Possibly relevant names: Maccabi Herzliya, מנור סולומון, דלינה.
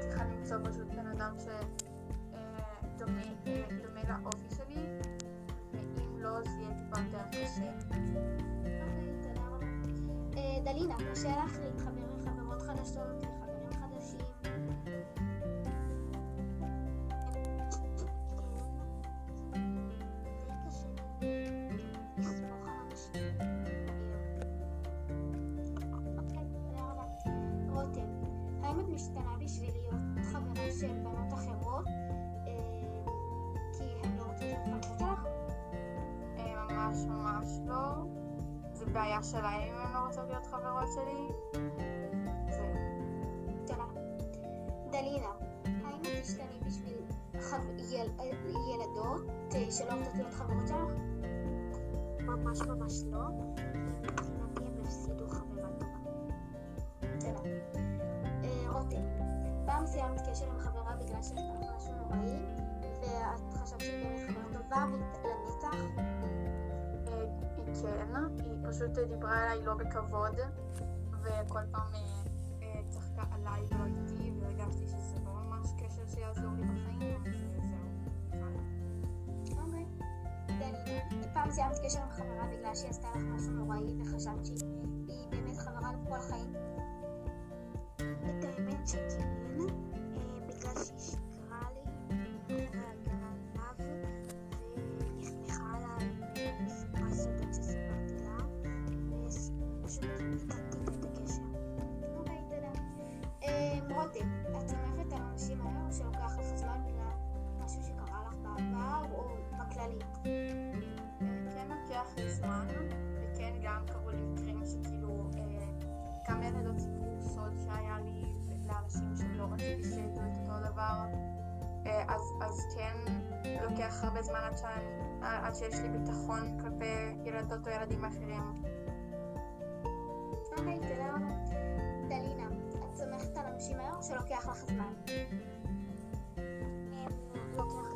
צריכה למצוא פשוט בן אדם שדומה לאופי שלי, ואם לא זה יהיה טיפה יותר קשה. אוקיי, תודה רבה. דלינה, קשה לך להתחבר לחברות חדשות, לחברים חדשים? משתנה בשביל להיות חברה של בנות אחרות כי הן לא רוצות לפתח אותך? ממש לא. זה בעיה שלהם אם הן לא רוצות להיות חברות שלי. זהו. תודה. דלינה, האם את משתנה בשביל ילדות שלא רוצות להיות חברות שלך? ממש לא. מבחינתי הם הפסידו חברה טובה. תודה. פעם סיימת קשר עם חברה בגלל שהתקרה משהו נוראי ואת חשבת שהיא באמת חברה טובה ולנצח? כן, היא פשוט דיברה אליי לא בכבוד וכל פעם צחקה עליי, לא איתי, והרגשתי שזה לא ממש קשר שיעזור לי בחיים, וזהו. אוקיי. פעם סיימת קשר עם חברה בגלל שהיא עשתה לך משהו נוראי וחשבת שהיא באמת חברה לכל החיים? שכן, בגלל שהיא שקרה לי והגרה עליו ונכנחה עליי מהסודות שסיפרתי לה ופשוט נתתי את הקשר. אוקיי, תודה. רותם, את צונפת על אנשים היום שלוקח לך זמן בגלל משהו שקרה לך בעבר או בכללית? כן, לוקח לי זמן, וכן גם קראו לי מקרים שכאילו כמה ילדות סיפרו סוד שהיה לי לאנשים שלא רציתי שידעו את אותו דבר, אז כן לוקח הרבה זמן עד שיש לי ביטחון כלפי ילדות או ילדים אחרים. אוקיי, תודה רבה. דלינה, את סומכת על אנשים היום שלוקח לך זמן? לוקח